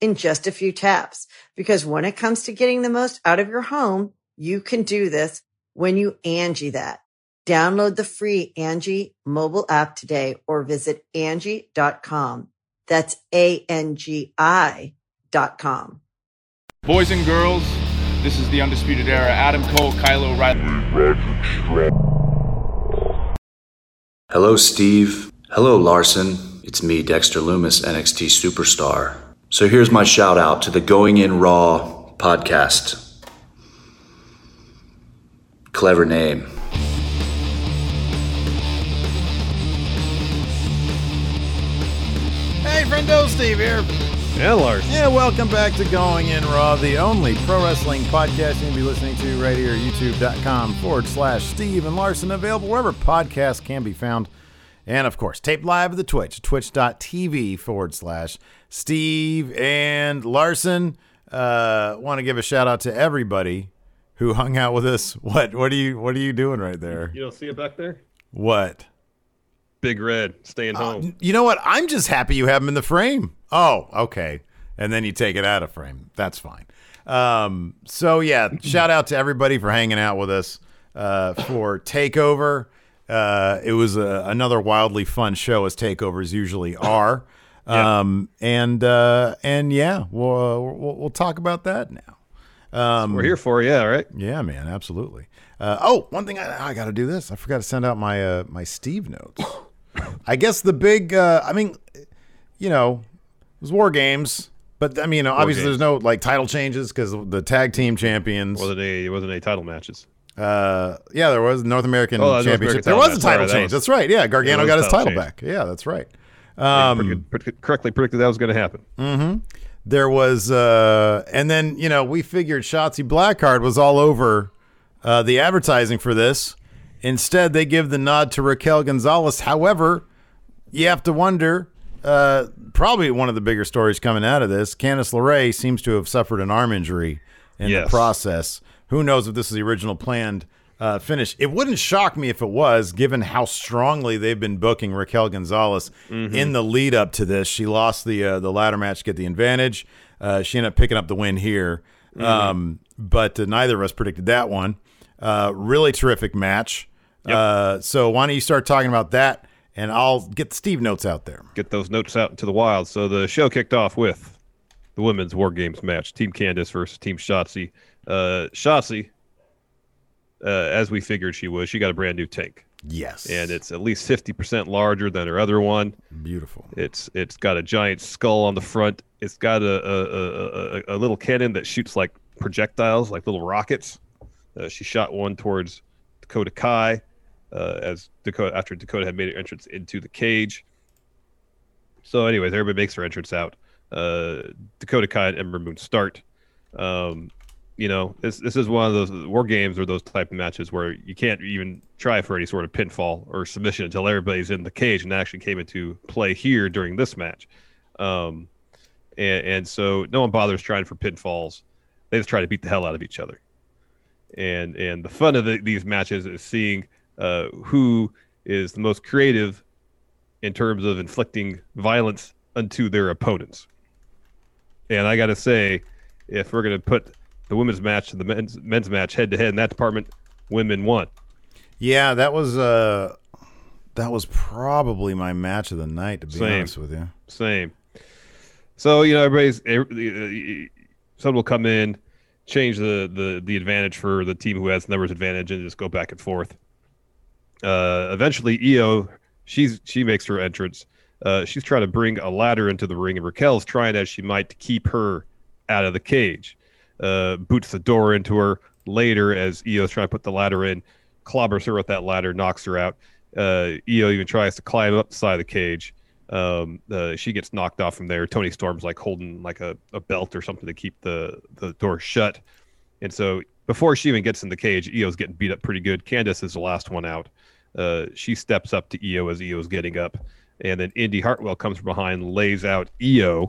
in just a few taps. Because when it comes to getting the most out of your home, you can do this when you Angie that. Download the free Angie mobile app today or visit Angie.com. That's ANGI.com. Boys and girls, this is the Undisputed Era. Adam Cole, Kyle O'Reilly. Hello, Steve. Hello, Larson. It's me, Dexter Lumis, NXT Superstar. So here's my shout out to the Going In Raw podcast. Clever name. Hey, friendo, Steve here. Yeah, Lars. Yeah, welcome back to Going In Raw, the only pro wrestling podcast you'll be listening to right here at youtube.com/Steve and Larson, available wherever podcasts can be found. And, of course, taped live at the Twitch, twitch.tv/Steve and Larson. Want to give a shout-out to everybody who hung out with us. What are you doing right there? You don't see it back there? What? Big Red, staying home. You know what? I'm just happy you have him in the frame. Oh, okay. And then you take it out of frame. That's fine. So, yeah, shout-out to everybody for hanging out with us for TakeOver. It was another wildly fun show, as takeovers usually are. Yeah. And yeah, we'll talk about that now. We're here for you, yeah, right? Yeah, man, absolutely. Oh, one thing I got to do this. I forgot to send out my my Steve notes. I guess the big. I mean, you know, it was War Games, but I mean, you know, obviously there's no like title changes because the tag team champions. It wasn't any title matches. Yeah, there was North American Championship. There was a title change. That's right. Yeah, Gargano got his title back. Yeah, that's right. Correctly predicted that was going to happen. Mm-hmm. There was, and then you know we figured Shotzi Blackheart was all over the advertising for this. Instead, they give the nod to Raquel Gonzalez. However, you have to wonder. Probably one of the bigger stories coming out of this, Candice LeRae seems to have suffered an arm injury in the process. Who knows if this is the original planned finish? It wouldn't shock me if it was, given how strongly they've been booking Raquel Gonzalez in the lead up to this. She lost the ladder match to get the advantage. She ended up picking up the win here, but neither of us predicted that one. Really terrific match. Yep. So why don't you start talking about that, and I'll get the Steve notes out there. Get those notes out into the wild. So the show kicked off with the women's War Games match, Team Candice versus Team Shotzi. Shotzi, as we figured she was, she got a brand new tank. Yes. And it's at least 50% larger than her other one. Beautiful. It's got a giant skull on the front. It's got a little cannon that shoots like projectiles, like little rockets. She shot one towards Dakota Kai after Dakota had made her entrance into the cage. So anyways, everybody makes her entrance out. Dakota Kai and Ember Moon start. You know, this is one of those War Games or those type of matches where you can't even try for any sort of pinfall or submission until everybody's in the cage, and that actually came into play here during this match. And so no one bothers trying for pinfalls. They just try to beat the hell out of each other. And the fun of these matches is seeing who is the most creative in terms of inflicting violence unto their opponents. And I got to say, if we're going to put the women's match and the men's match head to head in that department, women won. Yeah, that was probably my match of the night, to be honest with you. Same. So, you know, some will come in change the advantage for the team who has the numbers advantage and just go back and forth. Eventually, Io, she makes her entrance. She's trying to bring a ladder into the ring, and Raquel's trying as she might to keep her out of the cage. Boots the door into her later as Io's trying to put the ladder in, clobbers her with that ladder, knocks her out. Io even tries to climb up the side of the cage. She gets knocked off from there. Tony Storm's like holding like a belt or something to keep the door shut. And so before she even gets in the cage, Io's getting beat up pretty good. Candice is the last one out. She steps up to Io as Io's getting up. And then Indy Hartwell comes from behind, lays out Io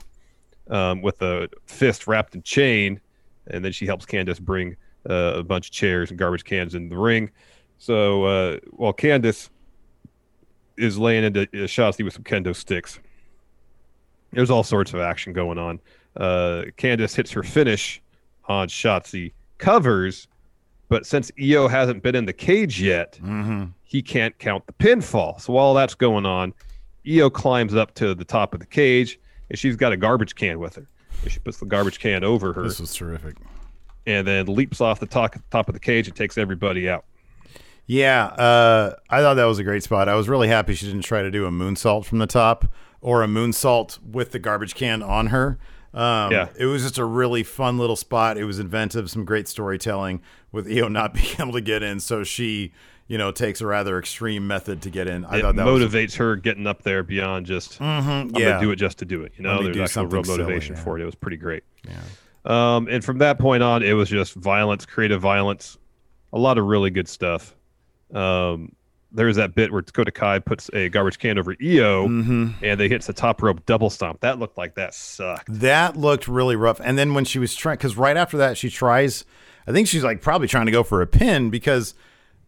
with a fist wrapped in chain. And then she helps Candice bring a bunch of chairs and garbage cans in the ring. So while Candice is laying into Shotzi with some kendo sticks, there's all sorts of action going on. Candice hits her finish on Shotzi, covers, but since Io hasn't been in the cage yet, he can't count the pinfall. So while that's going on, Io climbs up to the top of the cage, and she's got a garbage can with her. And she puts the garbage can over her. This was terrific. And then leaps off the top of the cage and takes everybody out. Yeah, I thought that was a great spot. I was really happy she didn't try to do a moonsault from the top or a moonsault with the garbage can on her. It was just a really fun little spot. It was inventive, some great storytelling with Io not being able to get in. So she, takes a rather extreme method to get in. It motivates her getting up there beyond just, I'm going to do it just to do it. There's actual real motivation for it. It was pretty great. Yeah. And from that point on, it was just violence, creative violence, a lot of really good stuff. There's that bit where Dakota Kai puts a garbage can over Io and they hit the top rope double stomp. That looked like that sucked. That looked really rough. And then when she was trying, because right after that she tries, I think she's like probably trying to go for a pin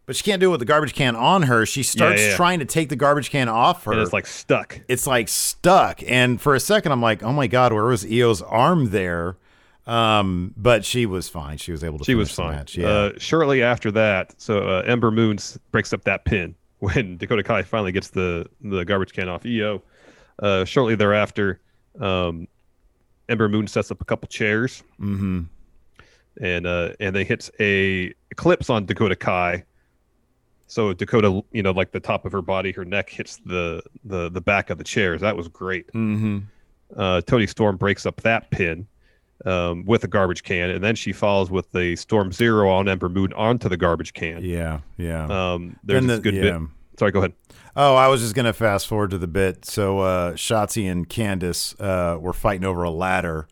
but she can't do it with the garbage can on her. She starts trying to take the garbage can off her. And it's like stuck. And for a second I'm like, oh my God, where was Io's arm there? But she was fine. She was able to finish the match. Yeah. Shortly after that, so Ember Moon breaks up that pin when Dakota Kai finally gets the garbage can off Io. Shortly thereafter, Ember Moon sets up a couple chairs, and they hits a eclipse on Dakota Kai. So Dakota, like the top of her body, her neck hits the back of the chairs. That was great. Tony Storm breaks up that pin. With a garbage can, and then she follows with the Storm Zero on Ember Moon onto the garbage can. There's this good bit. Sorry, go ahead. Oh, I was just going to fast forward to the bit. So Shotzi and Candice were fighting over a ladder,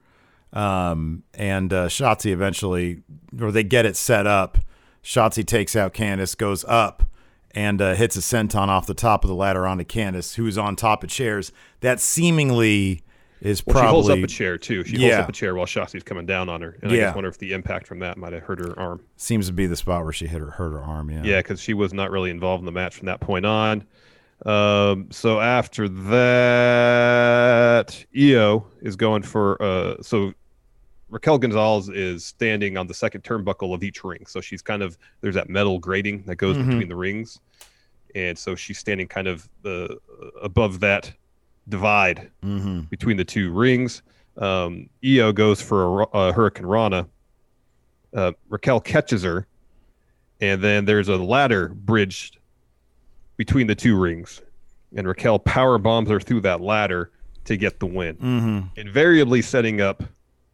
and Shotzi eventually, or they get it set up. Shotzi takes out Candice, goes up, and hits a senton off the top of the ladder onto Candice, who's on top of chairs. That seemingly... She holds up a chair too. She holds up a chair while Shotzi's coming down on her, and I just wonder if the impact from that might have hurt her arm. Seems to be the spot where she hurt her arm. Yeah, because she was not really involved in the match from that point on. So after that, Io is going for so Raquel Gonzalez is standing on the second turnbuckle of each ring, so she's kind of there's that metal grating that goes between the rings, and so she's standing kind of above that divide between the two rings. Io goes for a Hurricane Rana. Raquel catches her, and then there's a ladder bridged between the two rings, and Raquel power bombs her through that ladder to get the win, invariably setting up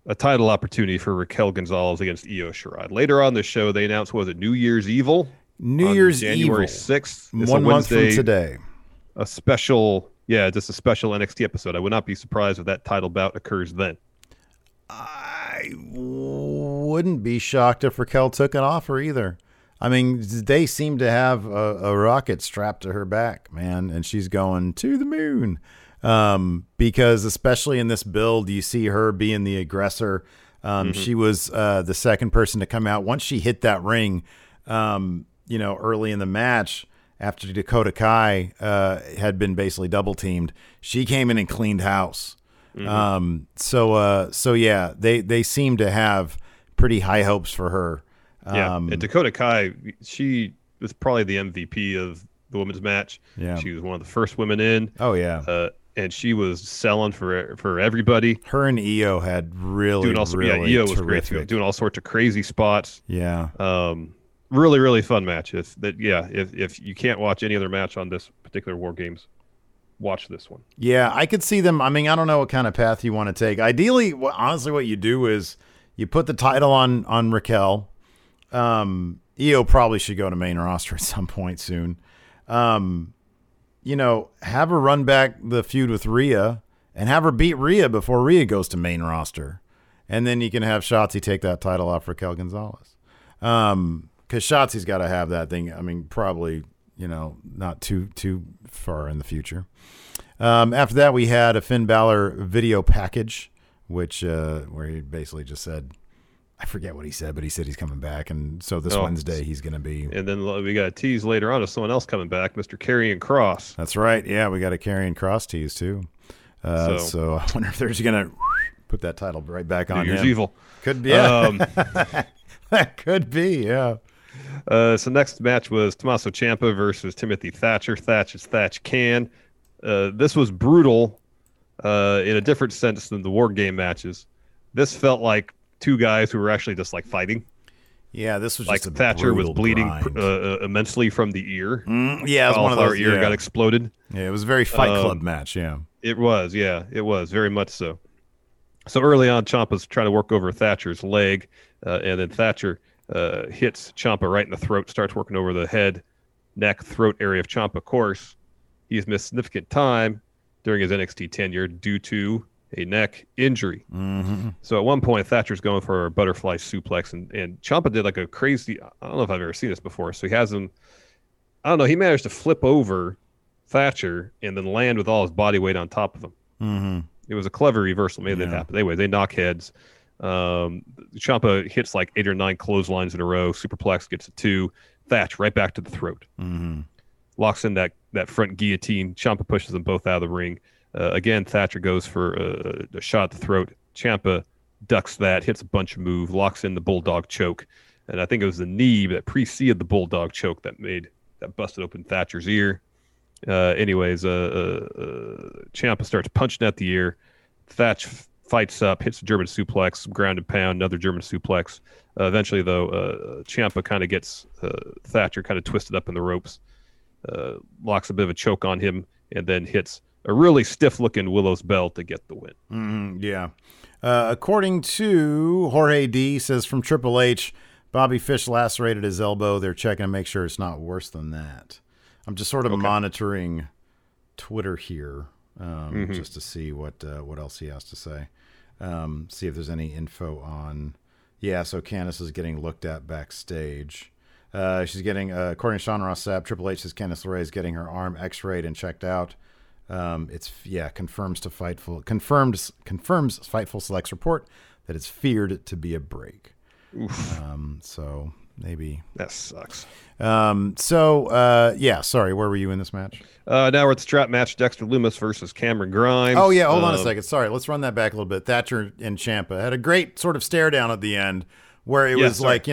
a title opportunity for Raquel Gonzalez against Io Shirai. Later on the show, they announced New Year's Evil? January 6th. It's 1 month from today. A special. Yeah, just a special NXT episode. I would not be surprised if that title bout occurs then. I wouldn't be shocked if Raquel took an offer either. I mean, they seem to have a rocket strapped to her back, man, and she's going to the moon. Because especially in this build, you see her being the aggressor. She was the second person to come out. Once she hit that ring, early in the match, after Dakota Kai had been basically double teamed, she came in and cleaned house. So they seem to have pretty high hopes for her. And Dakota Kai, she was probably the MVP of the women's match. Yeah. She was one of the first women in. Oh yeah. and she was selling for everybody. Her and Io had really Io was terrific. Great too, doing all sorts of crazy spots. Yeah. Really, really fun match. If you can't watch any other match on this particular War Games, watch this one. Yeah, I could see them. I mean, I don't know what kind of path you want to take. Ideally, honestly, what you do is you put the title on Raquel. Io probably should go to main roster at some point soon. You know, have her run back the feud with Rhea and have her beat Rhea before Rhea goes to main roster. And then you can have Shotzi take that title off Raquel Gonzalez. Because Shotzi's got to have that thing. I mean, probably, you know, not too far in the future. After that, we had a Finn Balor video package, which where he basically just said, I forget what he said, but he said he's coming back. And so this Wednesday he's going to be. And then we got a tease later on of someone else coming back, Mr. Karrion Kross. That's right. Yeah, we got a Karrion Kross tease too. So I wonder if they're just going to put that title right back on New Year's Evil. Could be. Yeah. That could be, yeah. So next match was Tommaso Ciampa versus Timothy Thatcher. Thatch is Thatch Can. This was brutal in a different sense than the War Game matches. This felt like two guys who were actually just like fighting. Yeah, this was like just Thatcher was bleeding immensely from the ear. Yeah, it was one of those. Her ear got exploded. Yeah, it was a very Fight Club match. Yeah, it was. Yeah, it was very much so. So early on, Ciampa's trying to work over Thatcher's leg, and then Thatcher hits Ciampa right in the throat, starts working over the head, neck, throat area of Ciampa. Of course, he's missed significant time during his NXT tenure due to a neck injury. Mm-hmm. So at one point, Thatcher's going for a butterfly suplex, and Ciampa did like a crazy, I don't know if I've ever seen this before. So he has him, I don't know, he managed to flip over Thatcher and then land with all his body weight on top of him. Mm-hmm. It was a clever reversal, made that happen. Anyway, they knock heads. Ciampa hits like 8 or 9 clotheslines in a row. Superplex gets a 2. Thatch right back to the throat. Mm-hmm. Locks in that front guillotine. Ciampa pushes them both out of the ring. Again, Thatcher goes for a shot at the throat. Ciampa ducks that, hits a bunch of move, locks in the bulldog choke. And I think it was the knee that preceded the bulldog choke that busted open Thatcher's ear. Ciampa starts punching at the ear. Thatch fights up, hits a German suplex, ground and pound, another German suplex. Eventually, though, Ciampa kind of gets Thatcher kind of twisted up in the ropes, locks a bit of a choke on him, and then hits a really stiff-looking Willow's Bell to get the win. Yeah. According to Jorge D, says from Triple H, Bobby Fish lacerated his elbow. They're checking to make sure it's not worse than that. I'm just sort of monitoring Twitter here just to see what else he has to say. See if there's any info on. Yeah, so Candice is getting looked at backstage. She's getting, according to Sean Rossap, Triple H says Candice LeRae is getting her arm x-rayed and checked out. Confirms Fightful Select's report that it's feared to be a break. Oof. So maybe that sucks. Sorry, where were you in this match? Now we're at the strap match: Dexter Lumis versus Cameron Grimes. Oh yeah, hold on a second. Sorry, let's run that back a little bit. Thatcher and Ciampa had a great sort of stare down at the end, where it was like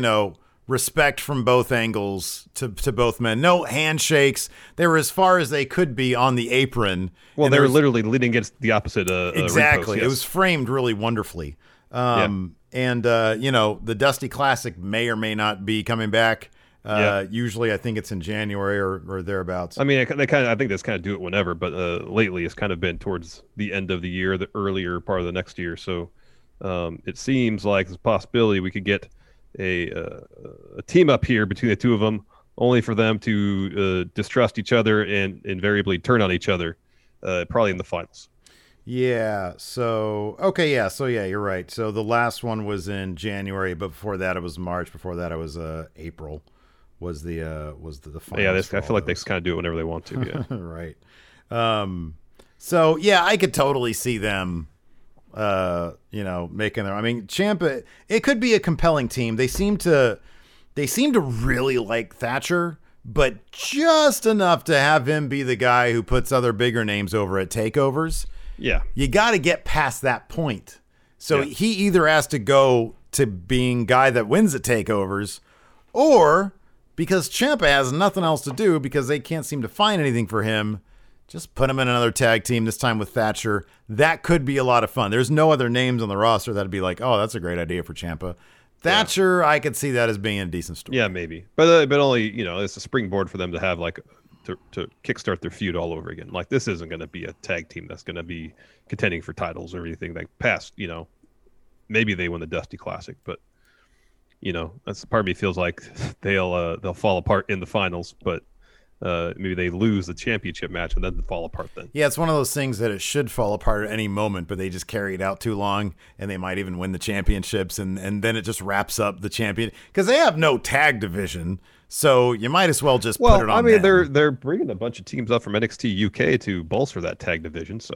respect from both angles to both men. No handshakes. They were as far as they could be on the apron. Well, they were literally leaning against the opposite. Exactly. Repost, yes. It was framed really wonderfully. And, the Dusty Classic may or may not be coming back. Usually I think it's in January or thereabouts. I mean, I think that's kind of do it whenever, but lately it's kind of been towards the end of the year, the earlier part of the next year. So it seems like there's a possibility we could get a team up here between the two of them, only for them to distrust each other and invariably turn on each other, probably in the finals. Yeah. So, okay. Yeah. So yeah, you're right. So the last one was in January, but before that it was March. Before that it was April was the finals. Yeah. I feel like they kind of do it whenever they want to. Yeah. Right. So yeah, I could totally see them, making their, I mean, Ciampa, it could be a compelling team. They seem to really like Thatcher, but just enough to have him be the guy who puts other bigger names over at takeovers. Yeah. You got to get past that point. So he either has to go to being guy that wins at takeovers, or because Ciampa has nothing else to do because they can't seem to find anything for him, Just put him in another tag team, this time with Thatcher. That could be a lot of fun. There's no other names on the roster that'd be like, oh, that's a great idea for Ciampa. Thatcher, yeah. I could see that as being a decent story. Yeah, maybe. But only, you know, it's a springboard for them to have, like, to kickstart their feud all over again. Like, this isn't going to be a tag team that's going to be contending for titles or anything like past, you know. Maybe they win the Dusty Classic, but, you know, that's part of me feels like they'll fall apart in the finals, but maybe they lose the championship match and then fall apart then. Yeah, it's one of those things that it should fall apart at any moment, but they just carry it out too long, and they might even win the championships, and then it just wraps up the champion because they have no tag division, so you might as well just put it on them. They're bringing a bunch of teams up from NXT UK to bolster that tag division, so...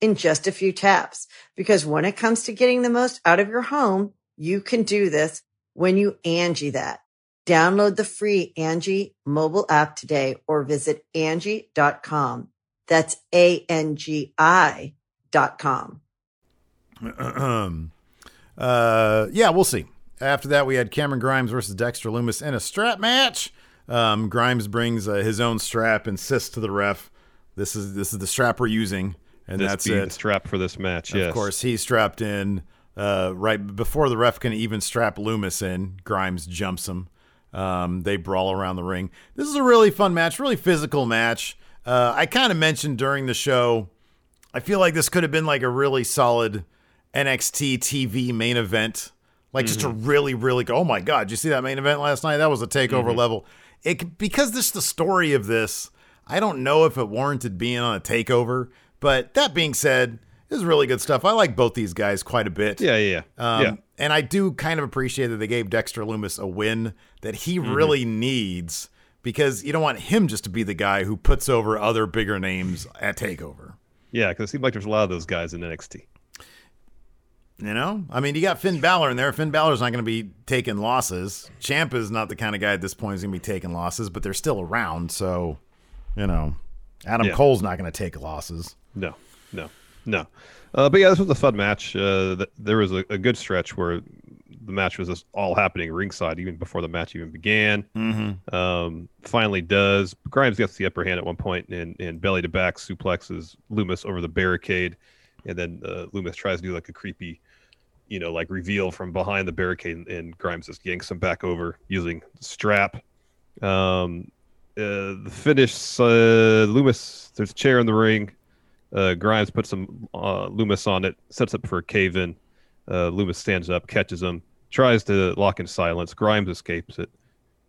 in just a few taps. Because when it comes to getting the most out of your home, you can do this when you Angie that. Download the free Angie mobile app today or visit Angie.com. That's ANGI.com. Yeah, we'll see. After that, we had Cameron Grimes versus Dexter Lumis in a strap match. Grimes brings his own strap and says to the ref, this is the strap we're using. And that's it. Strap for this match, yes. Of course, he's strapped in right before the ref can even strap Lumis in. Grimes jumps him. They brawl around the ring. This is a really fun match, really physical match. I kind of mentioned during the show, I feel like this could have been like a really solid NXT TV main event. Like just a really, really, oh my God, did you see that main event last night? That was a takeover level. Because this is the story of this, I don't know if it warranted being on a takeover. But that being said, this is really good stuff. I like both these guys quite a bit. Yeah. And I do kind of appreciate that they gave Dexter Lumis a win that he really needs, because you don't want him just to be the guy who puts over other bigger names at TakeOver. Yeah, because it seems like there's a lot of those guys in NXT. You know? I mean, you got Finn Balor in there. Finn Balor's not going to be taking losses. Ciampa's not the kind of guy at this point who's going to be taking losses, but they're still around. So, you know, Adam Cole's not going to take losses. No. But yeah, this was a fun match. There was a good stretch where the match was just all happening ringside, even before the match even began. Finally does. Grimes gets the upper hand at one point and belly to back suplexes Lumis over the barricade. And then Lumis tries to do like a creepy, you know, like reveal from behind the barricade, and Grimes just yanks him back over using the strap. The finish, Lumis, there's a chair in the ring. Grimes puts some Lumis on it, sets up for a cave-in. Lumis stands up, catches him, tries to lock in silence. Grimes escapes it.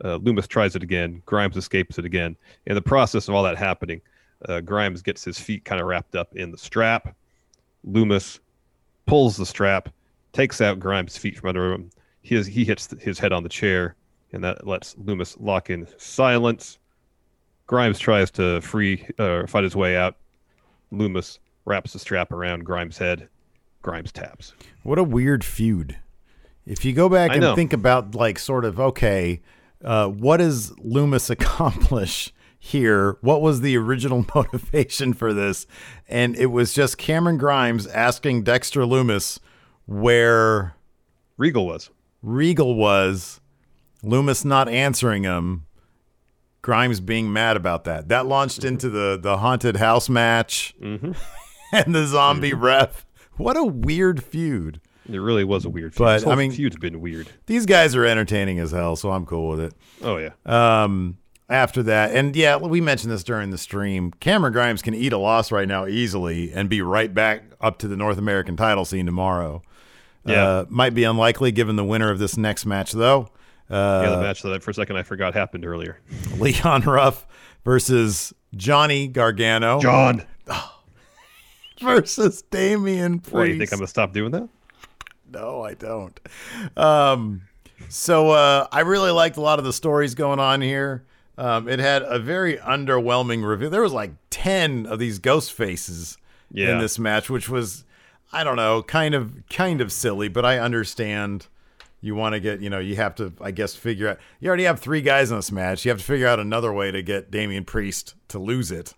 Lumis tries it again. Grimes escapes it again. In the process of all that happening, Grimes gets his feet kind of wrapped up in the strap. Lumis pulls the strap, takes out Grimes' feet from under him. He hits his head on the chair, and that lets Lumis lock in silence. Grimes tries to fight his way out. Lumis wraps the strap around Grimes' head. Grimes taps. What a weird feud. If you go back and think about, like, sort of, okay, what does Lumis accomplish here, what was the original motivation for this? And it was just Cameron Grimes asking Dexter Lumis where Regal was, Lumis not answering him, Grimes being mad about that. That launched into the haunted house match and the zombie ref. What a weird feud. It really was a weird feud. But, I mean, feud's been weird. These guys are entertaining as hell, so I'm cool with it. Oh, yeah. After that, and yeah, we mentioned this during the stream, Cameron Grimes can eat a loss right now easily and be right back up to the North American title scene tomorrow. Yeah. Might be unlikely given the winner of this next match, though. The match that for a second I forgot happened earlier. Leon Ruff versus Johnny Gargano. Versus Damian Priest. Well, you think I'm going to stop doing that? No, I don't. So I really liked a lot of the stories going on here. It had a very underwhelming review. There was like 10 of these ghost faces in this match, which was, I don't know, kind of silly, but I understand you want to get, you have to, I guess, figure out. You already have three guys in this match. You have to figure out another way to get Damian Priest to lose it.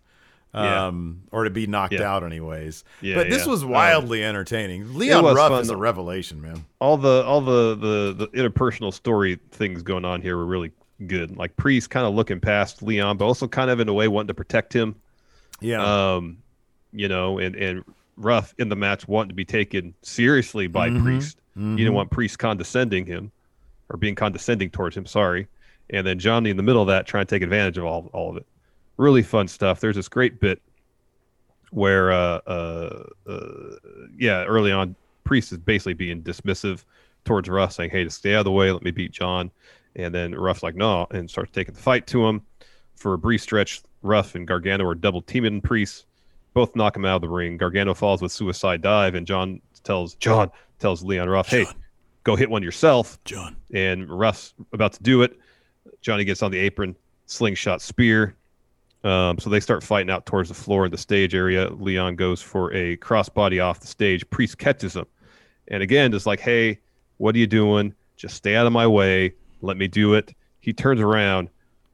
Or to be knocked out anyways. But this was wildly entertaining. Leon Ruff is a revelation, man. All the interpersonal story things going on here were really good. Like Priest kind of looking past Leon, but also kind of in a way wanting to protect him. Yeah. And Ruff in the match wanting to be taken seriously by Priest. You didn't want Priest being condescending towards him. Sorry. And then Johnny in the middle of that trying to take advantage of all of it. Really fun stuff. There's this great bit where, early on, Priest is basically being dismissive towards Ruff, saying, "Hey, just stay out of the way. Let me beat John." And then Ruff's like, "No," and starts taking the fight to him. For a brief stretch, Ruff and Gargano are double teaming Priest. Both knock him out of the ring. Gargano falls with suicide dive, and John tells Leon Ruff, "Hey, go hit one yourself." John. And Ruff's about to do it. Johnny gets on the apron, slingshot spear. So they start fighting out towards the floor in the stage area. Leon goes for a crossbody off the stage. Priest catches him. And again, just like, "Hey, what are you doing? Just stay out of my way. Let me do it." He turns around.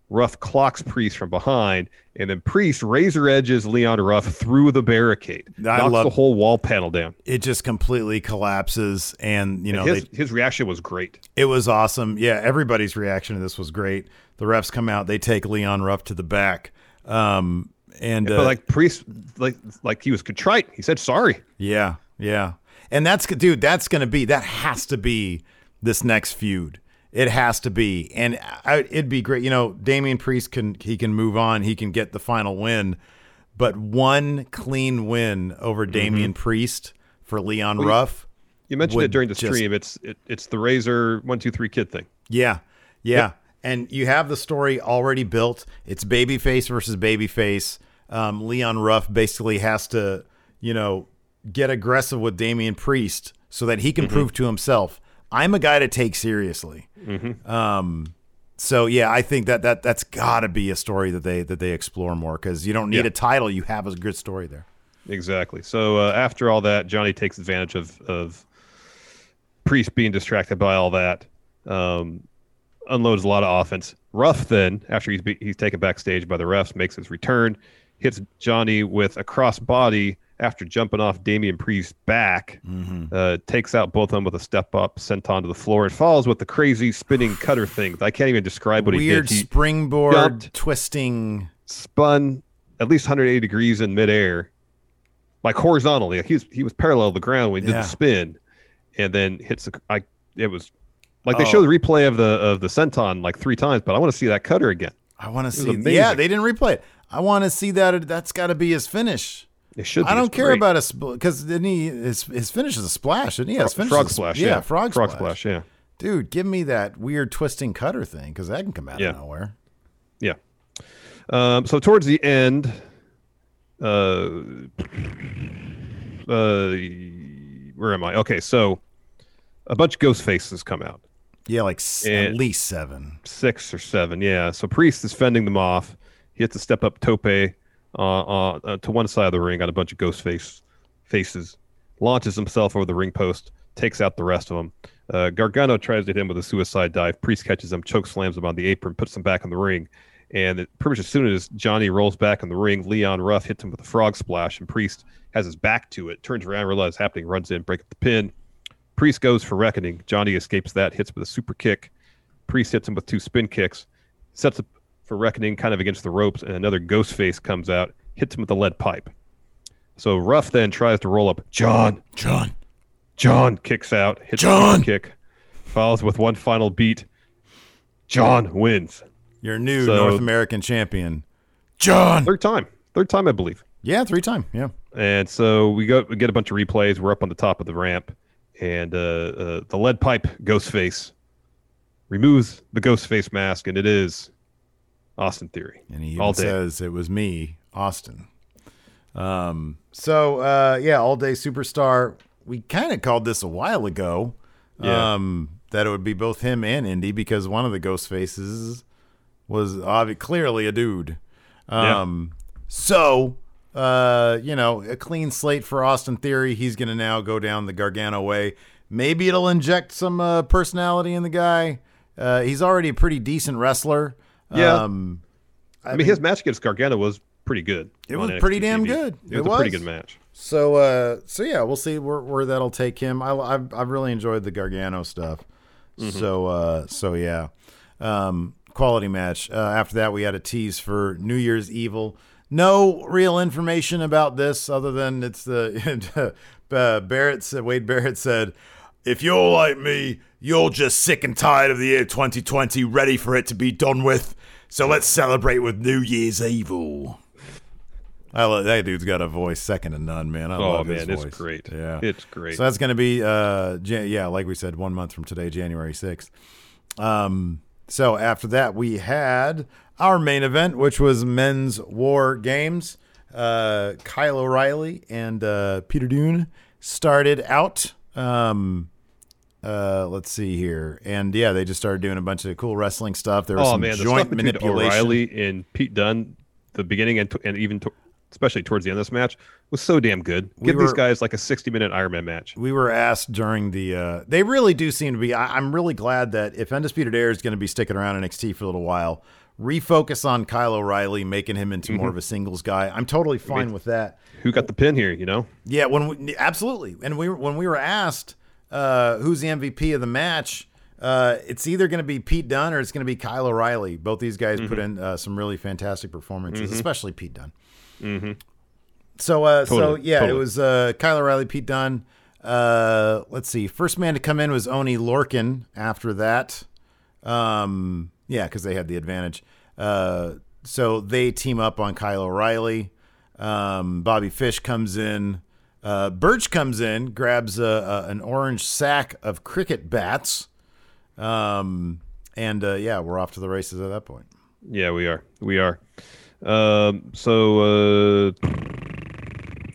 Ruff clocks Priest from behind. And then Priest razor edges Leon Ruff through the barricade. Knocks the whole wall panel down. It just completely collapses. And, his reaction was great. It was awesome. Yeah, everybody's reaction to this was great. The refs come out. They take Leon Ruff to the back. But Priest, like he was contrite. He said sorry. Yeah. And that has to be this next feud. It has to be, and it'd be great. Damian Priest can move on. He can get the final win, but one clean win over Damian Priest for Leon Ruff. You mentioned it during the stream. It's the Razor 1, 2, 3 kid thing. Yeah. Yep. And you have the story already built. It's babyface versus babyface. Leon Ruff basically has to, get aggressive with Damian Priest so that he can prove to himself, "I'm a guy to take seriously." So yeah, I think that's got to be a story that they explore more, because you don't need a title. You have a good story there. Exactly. So after all that, Johnny takes advantage of Priest being distracted by all that. Unloads a lot of offense. Ruff then, after he's taken backstage by the refs, makes his return, hits Johnny with a crossbody after jumping off Damian Priest's back, takes out both of them with a step-up, senton to the floor, and falls with the crazy spinning cutter thing. I can't even describe what he did. Weird springboard jumped, twisting. Spun at least 180 degrees in midair, like horizontally. Like he was parallel to the ground when he did the spin, and then hits the... it was... Like they show the replay of the senton like 3 times, but I want to see that cutter again. I want to see. Amazing. Yeah, they didn't replay it. I want to see that. That's got to be his finish. It should. I don't care about because didn't he? His finish is a splash, didn't he? Yeah, frog splash. Yeah, frog splash. Yeah. Dude, give me that weird twisting cutter thing, because that can come out of nowhere. Yeah. So towards the end, where am I? Okay, so a bunch of ghost faces come out. Yeah, like at least 7. 6 or 7, yeah. So Priest is fending them off. He hits a step-up tope to one side of the ring on a bunch of ghost faces. Launches himself over the ring post. Takes out the rest of them. Gargano tries to hit him with a suicide dive. Priest catches him, choke slams him on the apron, puts him back in the ring. And it, pretty much as soon as Johnny rolls back in the ring, Leon Ruff hits him with a frog splash, and Priest has his back to it, turns around, realizes happening, runs in, breaks up the pin. Priest goes for reckoning. Johnny escapes that, hits with a super kick. Priest hits him with two spin kicks, sets up for reckoning kind of against the ropes, and another ghost face comes out, hits him with a lead pipe. So Ruff then tries to roll up. John kicks out, hits John a kick, follows with one final beat. John wins. Your new North American champion, John. Third time, I believe. Yeah, three-time. Yeah. And so we get a bunch of replays. We're up on the top of the ramp, and the lead pipe Ghostface removes the Ghostface mask, and it is Austin Theory. And he even says, "It was me, Austin." So All Day Superstar. We kind of called this a while ago. Yeah. That it would be both him and Indy, because one of the ghost faces was clearly a dude. A clean slate for Austin Theory. He's going to now go down the Gargano way. Maybe it'll inject some personality in the guy. He's already a pretty decent wrestler. Yeah. I mean, his match against Gargano was pretty good. It was pretty damn good. It was a pretty good match. So, we'll see where that'll take him. I've really enjoyed the Gargano stuff. Mm-hmm. So quality match. After that, we had a tease for New Year's Evil. No real information about this other than it's the Wade Barrett said, "If you're like me, you're just sick and tired of the year 2020, ready for it to be done with. So let's celebrate with New Year's Evil." I love that dude's got a voice second to none, man. I love his voice. It's great. Yeah, it's great. So that's going to be like we said, 1 month from today, January 6th. So after that, we had our main event, which was Men's War Games. Kyle O'Reilly and Peter Dunne started out. Let's see here. And, yeah, they just started doing a bunch of cool wrestling stuff. There was some joint manipulation. O'Reilly and Pete Dunne, the beginning and even especially towards the end of this match, was so damn good. These guys like a 60-minute Ironman match. We were asked during the... they really do seem to be... I'm really glad that if Undisputed Era is going to be sticking around NXT for a little while, refocus on Kyle O'Reilly, making him into more of a singles guy. I'm totally fine with that. Who got the pin here, you know? Yeah, absolutely. And when we were asked who's the MVP of the match, it's either going to be Pete Dunne or it's going to be Kyle O'Reilly. Both these guys put in some really fantastic performances, especially Pete Dunne. Mm-hmm. So, it was Kyle O'Reilly, Pete Dunne. Let's see. First man to come in was Oney Lorcan after that. Because they had the advantage. So they team up on Kyle O'Reilly. Bobby Fish comes in. Burch comes in, grabs an orange sack of cricket bats. We're off to the races at that point. Yeah, we are. So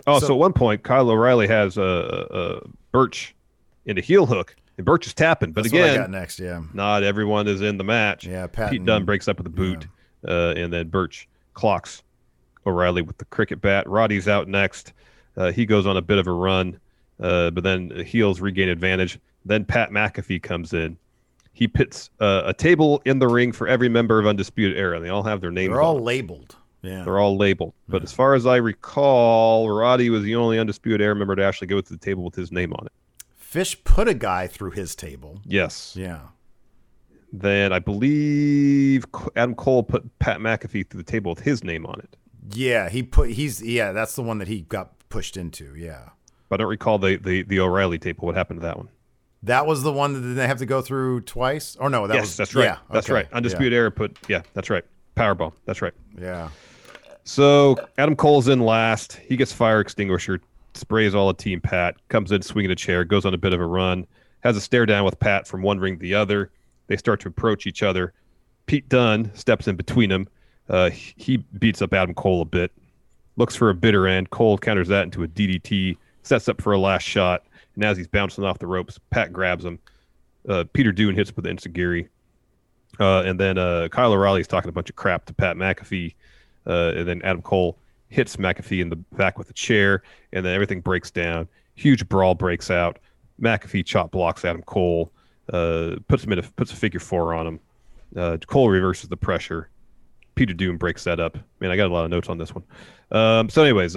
at one point, Kyle O'Reilly has a Burch in a heel hook, and Burch is tapping. But again, what I got next, not everyone is in the match. Yeah, Pete Dunne breaks up with a boot, and then Burch clocks O'Reilly with the cricket bat. Roddy's out next. He goes on a bit of a run, but then heels regain advantage. Then Pat McAfee comes in. He pits a table in the ring for every member of Undisputed Era. They all have their names. They're all labeled. Yeah. They're all labeled. But as far as I recall, Roddy was the only Undisputed Era member to actually go to the table with his name on it. Fish put a guy through his table. Yes. Yeah. Then I believe Adam Cole put Pat McAfee through the table with his name on it. Yeah, that's the one that he got pushed into. Yeah. But I don't recall the O'Reilly table. What happened to that one? That was the one that they have to go through twice? Or no, that's right. Yeah, okay. That's right. Undisputed Era that's right. Powerbomb. That's right. Yeah. So Adam Cole's in last. He gets fire extinguisher, sprays all of Team Pat, comes in swinging a chair, goes on a bit of a run, has a stare down with Pat from one ring to the other. They start to approach each other. Pete Dunne steps in between them. He beats up Adam Cole a bit, looks for a bitter end. Cole counters that into a DDT, sets up for a last shot. And as he's bouncing off the ropes, Pat grabs him. Peter Dunne hits with an enziguri. And then Kyle O'Reilly is talking a bunch of crap to Pat McAfee. And then Adam Cole hits McAfee in the back with a chair. And then everything breaks down. Huge brawl breaks out. McAfee chop blocks Adam Cole. Puts a figure four on him. Cole reverses the pressure. Peter Dunne breaks that up. Man, I got a lot of notes on this one. So anyways,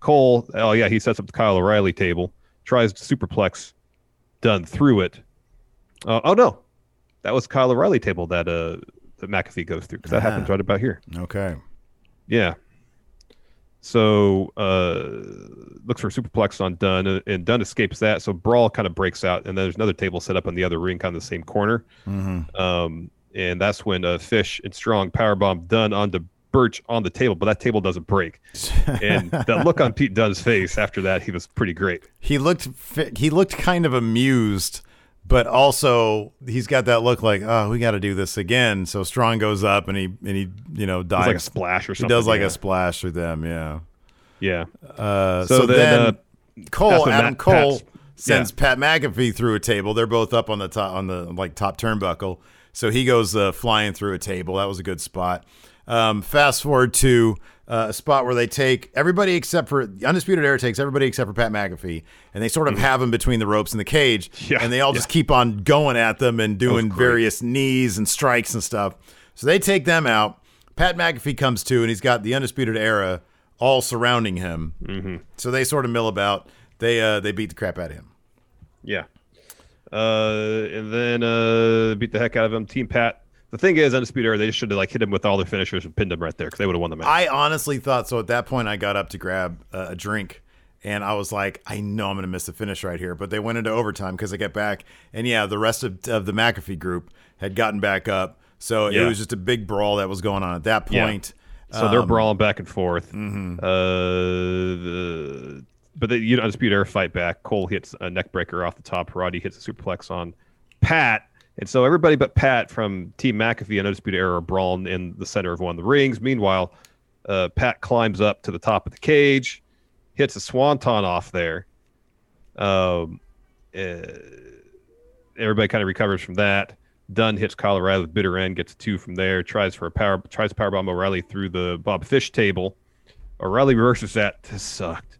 Cole, oh yeah, he sets up the Kyle O'Reilly table, tries to superplex Dunne through it. Oh no, that was Kyle O'Reilly table that that McAfee goes through, because that happens right about here. Okay. Yeah. So looks for a superplex on Dunne, and Dunne escapes that. So brawl kind of breaks out, and then there's another table set up in the other ring, kind of the same corner. Mm-hmm. And that's when Fish and Strong powerbomb Dunne onto Burch on the table, but that table doesn't break. And that look on Pete Dunne's face after that, he was pretty great. He looked kind of amused, but also he's got that look like, oh, we got to do this again. So Strong goes up and he dives. It's like a splash or something. He does like a splash with them, yeah. Yeah. So then Adam Cole sends Pat McAfee through a table. They're both up on the top turnbuckle. So he goes flying through a table. That was a good spot. Fast forward to a spot where they take everybody except for Undisputed Era takes everybody except for Pat McAfee, and they sort of have him between the ropes in the cage, and they all just keep on going at them and doing various knees and strikes and stuff. So they take them out. Pat McAfee comes to, and he's got the Undisputed Era all surrounding him. Mm-hmm. So they sort of mill about. They beat the crap out of him. Yeah. And then beat the heck out of him. Team Pat. The thing is, Undisputed Era, they just should have hit him with all their finishers and pinned him right there, because they would have won the match. I honestly thought so. At that point, I got up to grab a drink, and I was like, I know I'm going to miss the finish right here. But they went into overtime because they got back. And, yeah, the rest of the McAfee group had gotten back up. So it was just a big brawl that was going on at that point. Yeah. So they're brawling back and forth. Mm-hmm. But the Undisputed Era fight back. Cole hits a neckbreaker off the top. Roddy hits a superplex on Pat. And so everybody but Pat from Team McAfee and Undisputed Era are brawling in the center of one of the rings. Meanwhile, Pat climbs up to the top of the cage, hits a swanton off there. Everybody kind of recovers from that. Dunne hits Kyle O'Reilly with bitter end, gets a 2 from there, tries to powerbomb O'Reilly through the Bob Fish table. O'Reilly reverses that. This sucked.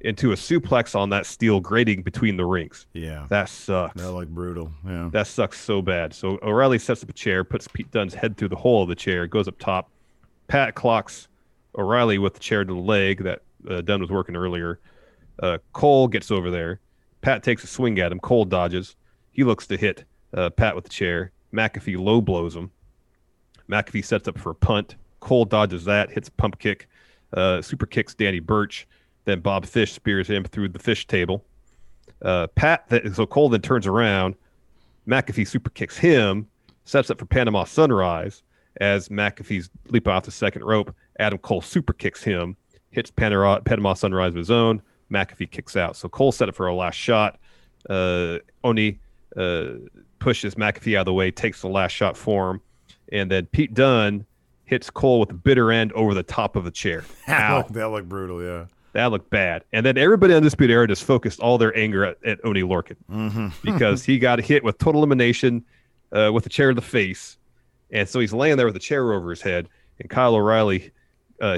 Into a suplex on that steel grating between the rings. Yeah. That sucks. That looked brutal. Yeah. That sucks so bad. So O'Reilly sets up a chair, puts Pete Dunne's head through the hole of the chair, goes up top. Pat clocks O'Reilly with the chair to the leg that Dunne was working earlier. Cole gets over there. Pat takes a swing at him. Cole dodges. He looks to hit Pat with the chair. McAfee low blows him. McAfee sets up for a punt. Cole dodges that, hits a pump kick. Super kicks Danny Burch. Then Bob Fish spears him through the fish table. So Cole then turns around. McAfee super kicks him, sets up for Panama Sunrise as McAfee's leaping off the second rope. Adam Cole super kicks him, hits Panama Sunrise of his own. McAfee kicks out. So Cole set up for a last shot. Oney pushes McAfee out of the way, takes the last shot for him. And then Pete Dunne hits Cole with the bitter end over the top of the chair. Ow. That looked brutal, yeah. That looked bad. And then everybody on Undisputed Era just focused all their anger at Oney Lorcan because he got hit with total elimination with a chair to the face. And so he's laying there with a chair over his head, and Kyle O'Reilly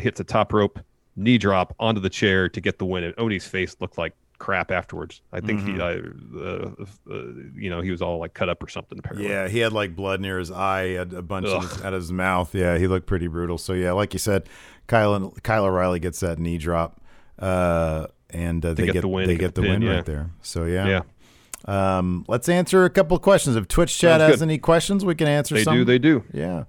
hits a top rope knee drop onto the chair to get the win. And Oney's face looked like crap afterwards. I think he was all like cut up or something. Apparently. Yeah, he had like blood near his eye, a bunch out of his mouth. Yeah, he looked pretty brutal. So yeah, like you said, Kyle O'Reilly gets that knee drop. They get the win right there. So yeah. Let's answer a couple of questions. If Twitch chat has any questions, we can answer some. They do. Yeah.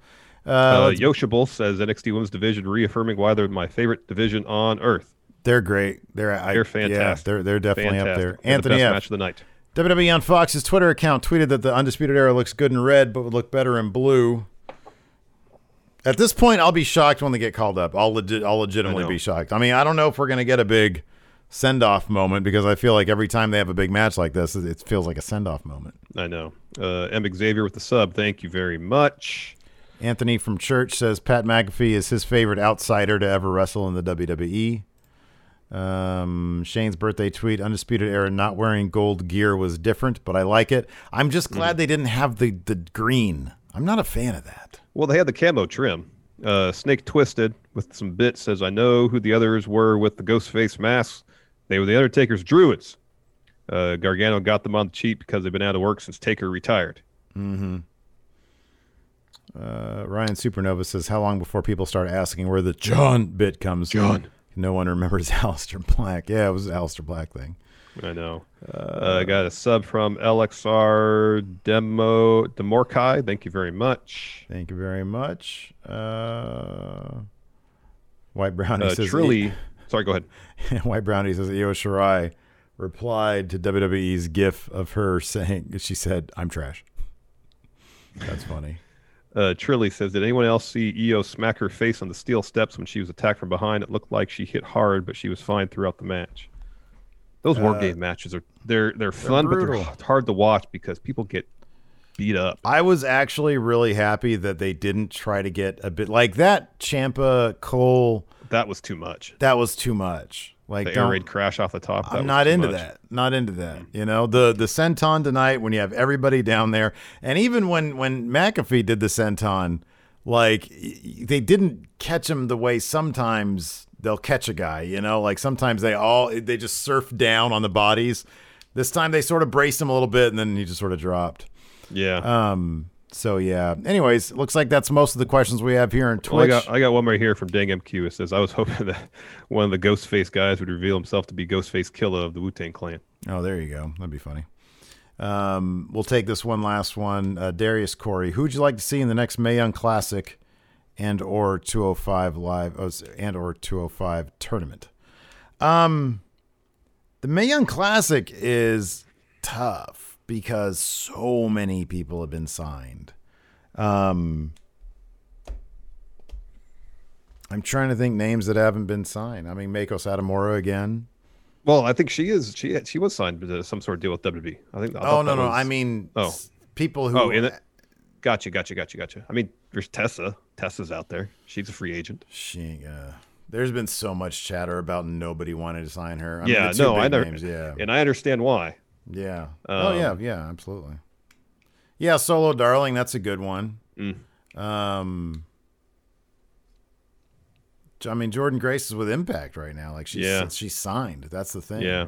Yoshibul says NXT Women's Division reaffirming why they're my favorite division on earth. They're great. They're fantastic. Yeah, they're definitely fantastic. Up there. Anthony the best match of the night. WWE on Fox's Twitter account tweeted that the Undisputed Era looks good in red, but would look better in blue. At this point, I'll be shocked when they get called up. I'll legitimately be shocked. I mean, I don't know if we're going to get a big send-off moment, because I feel like every time they have a big match like this, it feels like a send-off moment. I know. M. Xavier with the sub, thank you very much. Anthony from Church says Pat McAfee is his favorite outsider to ever wrestle in the WWE. Shane's birthday tweet, Undisputed Era not wearing gold gear was different, but I like it. I'm just glad they didn't have the green. I'm not a fan of that. Well, they had the camo trim. Snake Twisted with some bits says, I know who the others were with the ghost face masks. They were the Undertaker's Druids. Gargano got them on the cheap because they've been out of work since Taker retired. Mm-hmm. Ryan Supernova says, how long before people start asking where the John bit comes from? No one remembers Aleister Black. Yeah, it was an Aleister Black thing. I know. I got a sub from LXR Demo Demorkai. Thank you very much. Thank you very much. White Brownie says... Truly... Sorry, go ahead. White Brownie says Io Shirai replied to WWE's gif of her saying... She said, I'm trash. That's funny. Trilly says, did anyone else see Io smack her face on the steel steps when she was attacked from behind? It looked like she hit hard, but she was fine throughout the match. Those war game matches are they're fun, brutal. But they're hard to watch because people get beat up. I was actually really happy that they didn't try to get a bit like that. Ciampa Cole, that was too much. That was too much. Like the air raid crash off the top. I'm not into that. Not into that. You know, the senton tonight when you have everybody down there, and even when McAfee did the senton, like they didn't catch him the way sometimes they'll catch a guy. You know, like sometimes they just surf down on the bodies. This time they sort of braced him a little bit, and then he just sort of dropped. Yeah. So, yeah. Anyways, looks like that's most of the questions we have here on Twitch. Well, I got one right here from Dang MQ. It says, I was hoping that one of the Ghostface guys would reveal himself to be Ghostface Killer of the Wu-Tang Clan. Oh, there you go. That'd be funny. We'll take this one last one. Darius Corey, who would you like to see in the next Mae Young Classic and or 205 Live and or 205 tournament? The Mae Young Classic is tough, because so many people have been signed. I'm trying to think names that haven't been signed. I mean, Mako Satomura again. Well, I think she was signed to some sort of deal with WWE. I think. No. I mean, people who. Oh, in it. Gotcha. I mean, there's Tessa. Tessa's out there. She's a free agent. There's been so much chatter about nobody wanted to sign her. I understand why. Yeah. Yeah, absolutely. Yeah, Solo Darling, that's a good one. I mean, Jordan Grace is with Impact right now. Like she's signed. That's the thing. Yeah.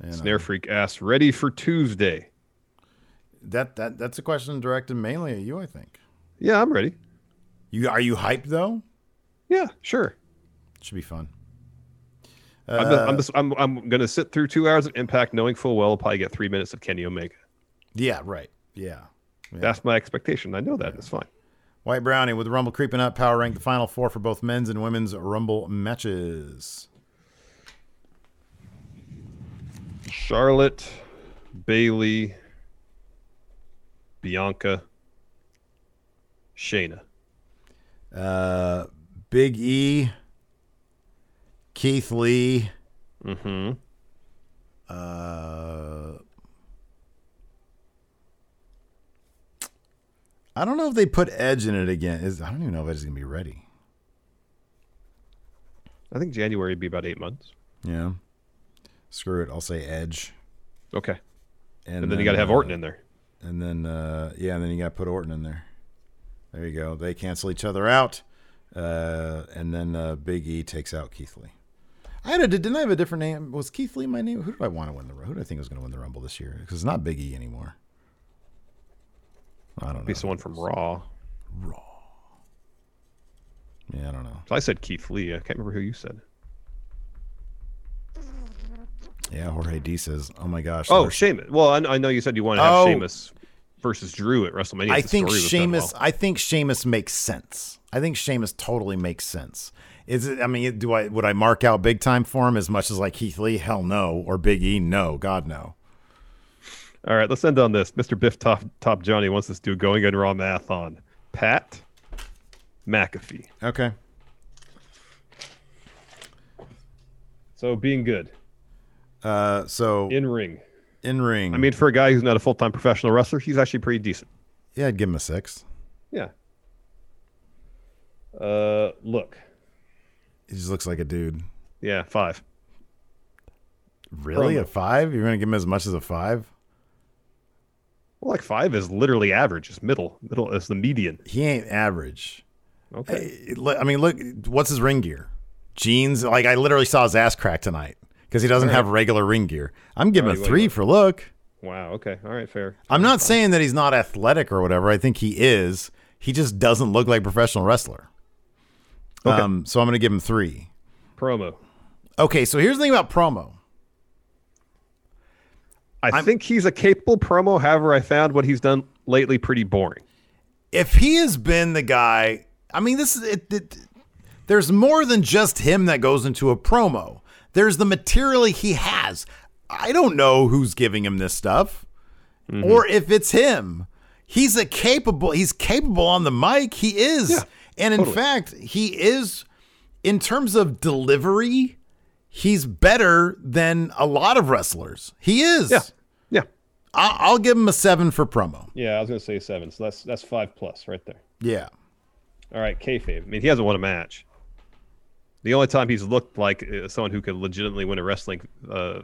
And Snare Freak asks, ready for Tuesday? That's a question directed mainly at you, I think. Yeah, I'm ready. Are you hyped though? Yeah, sure. Should be fun. I'm going to sit through 2 hours of Impact knowing full well I'll probably get 3 minutes of Kenny Omega. Yeah, right. Yeah. That's my expectation. I know that. Yeah. It's fine. White Brownie, with Rumble creeping up, power rank the final four for both men's and women's Rumble matches. Charlotte, Bayley, Bianca, Shayna. Big E. Keith Lee, I don't know if they put Edge in it again. I don't even know if Edge is going to be ready. I think January would be about 8 months. Yeah. Screw it. I'll say Edge. Okay. And then you got to have Orton in there. And then, and then you got to put Orton in there. There you go. They cancel each other out. And then Big E takes out Keith Lee. Didn't I have a different name? Was Keith Lee my name? Who did I think was going to win the Rumble this year? Because it's not Big E anymore. I don't know. It'd be someone from Raw. Yeah, I don't know. So I said Keith Lee. I can't remember who you said. Yeah, Jorge D says, "Oh my gosh." Oh, Sheamus. Well, I know you said you wanted to have Sheamus versus Drew at WrestleMania. I think Sheamus makes sense. I think Sheamus totally makes sense. Would I mark out big time for him as much as like Keith Lee? Hell no. Or Big E? No. God no. All right, let's end on this. Mr. Biff Top Johnny wants us to do Going In Raw math on Pat McAfee. Okay. So being good. So in ring. I mean, for a guy who's not a full time professional wrestler, he's actually pretty decent. Yeah, I'd give him a 6. Yeah. Look. He just looks like a dude. Yeah, 5. Really? Promo. A 5? You're going to give him as much as a 5? Well, like 5 is literally average. It's middle. Middle is the median. He ain't average. Okay. I mean, look, what's his ring gear? Jeans? Like, I literally saw his ass crack tonight because he doesn't have regular ring gear. I'm giving a 3 for look. Wow, okay. All right, fair. I'm not saying that he's not athletic or whatever. I think he is. He just doesn't look like a professional wrestler. Okay. So I'm going to give him 3. Promo. Okay, so here's the thing about promo. I think he's a capable promo. However, I found what he's done lately pretty boring. If he has been the guy, I mean, this is it, there's more than just him that goes into a promo. There's the material he has. I don't know who's giving him this stuff, mm-hmm. or if it's him. He's capable on the mic. He is. Yeah, and in fact, he is, in terms of delivery, he's better than a lot of wrestlers. He is. Yeah. I'll give him a 7 for promo. Yeah, I was going to say 7. So that's 5+ right there. Yeah. All right, kayfabe. I mean, he hasn't won a match. The only time he's looked like someone who could legitimately win a wrestling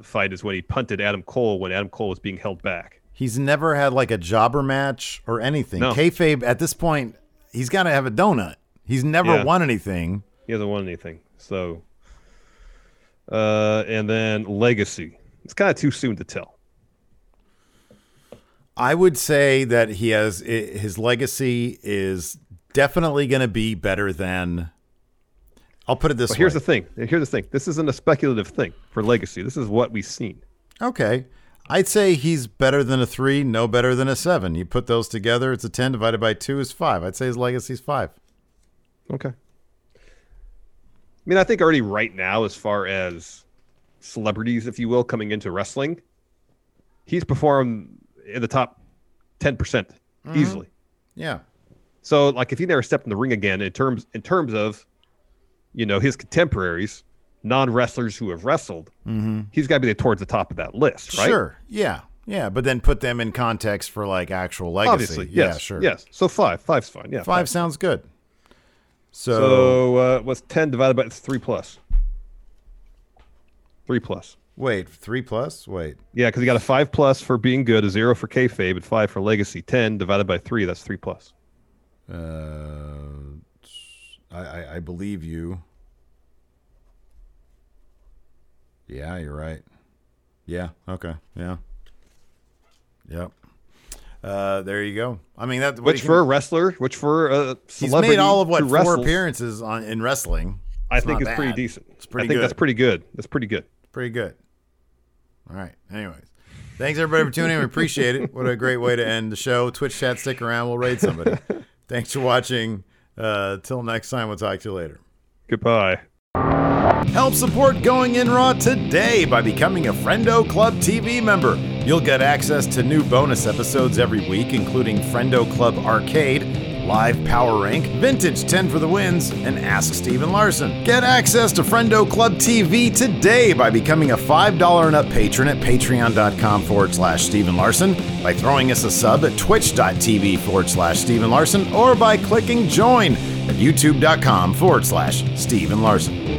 fight is when he punted Adam Cole when Adam Cole was being held back. He's never had like a jobber match or anything. No. Kayfabe, at this point, he's got to have a donut. He's never won anything. He hasn't won anything. So, and then legacy. It's kind of too soon to tell. I would say that his legacy is definitely going to be better than. I'll put it this way. Here's the thing. This isn't a speculative thing for legacy. This is what we've seen. Okay. I'd say he's better than a 3, no better than a 7. You put those together, it's a 10 divided by 2 is 5. I'd say his legacy is 5. Okay. I mean, I think already right now, as far as celebrities, if you will, coming into wrestling, he's performed in the top 10% mm-hmm. easily. Yeah. So, like, if he never stepped in the ring again, in terms of, you know, his contemporaries, non-wrestlers who have wrestled, mm-hmm. he's got to be towards the top of that list, right? Sure, yeah. But then put them in context for like actual legacy. Obviously, yes, yeah, sure, yes. So 5's fine. Yeah, 5 sounds good. So what's 10 divided by 3+? 3+. Wait, 3+? Wait. Yeah, because he got a 5+ for being good, a 0 for kayfabe, and 5 for legacy. 10 divided by 3, that's 3+. I believe you. Yeah, you're right. Yeah. Okay. Yeah. Yep. There you go. I mean, that for a wrestler, which for a celebrity, he's made all of 4 appearances in wrestling. I think it's pretty decent. It's pretty. I think that's pretty good. Pretty good. All right. Anyways, thanks everybody for tuning in. We appreciate it. What a great way to end the show. Twitch chat, stick around. We'll raid somebody. Thanks for watching. Till next time, we'll talk to you later. Goodbye. Help support Going In Raw today by becoming a Friendo Club TV member. You'll get access to new bonus episodes every week, including Friendo Club Arcade, Live Power Rank, Vintage 10 for the Wins, and Ask Steven Larson. Get access to Friendo Club TV today by becoming a $5 and up patron at patreon.com/Steven Larson, by throwing us a sub at twitch.tv/Steven Larson, or by clicking join at youtube.com/Steven Larson.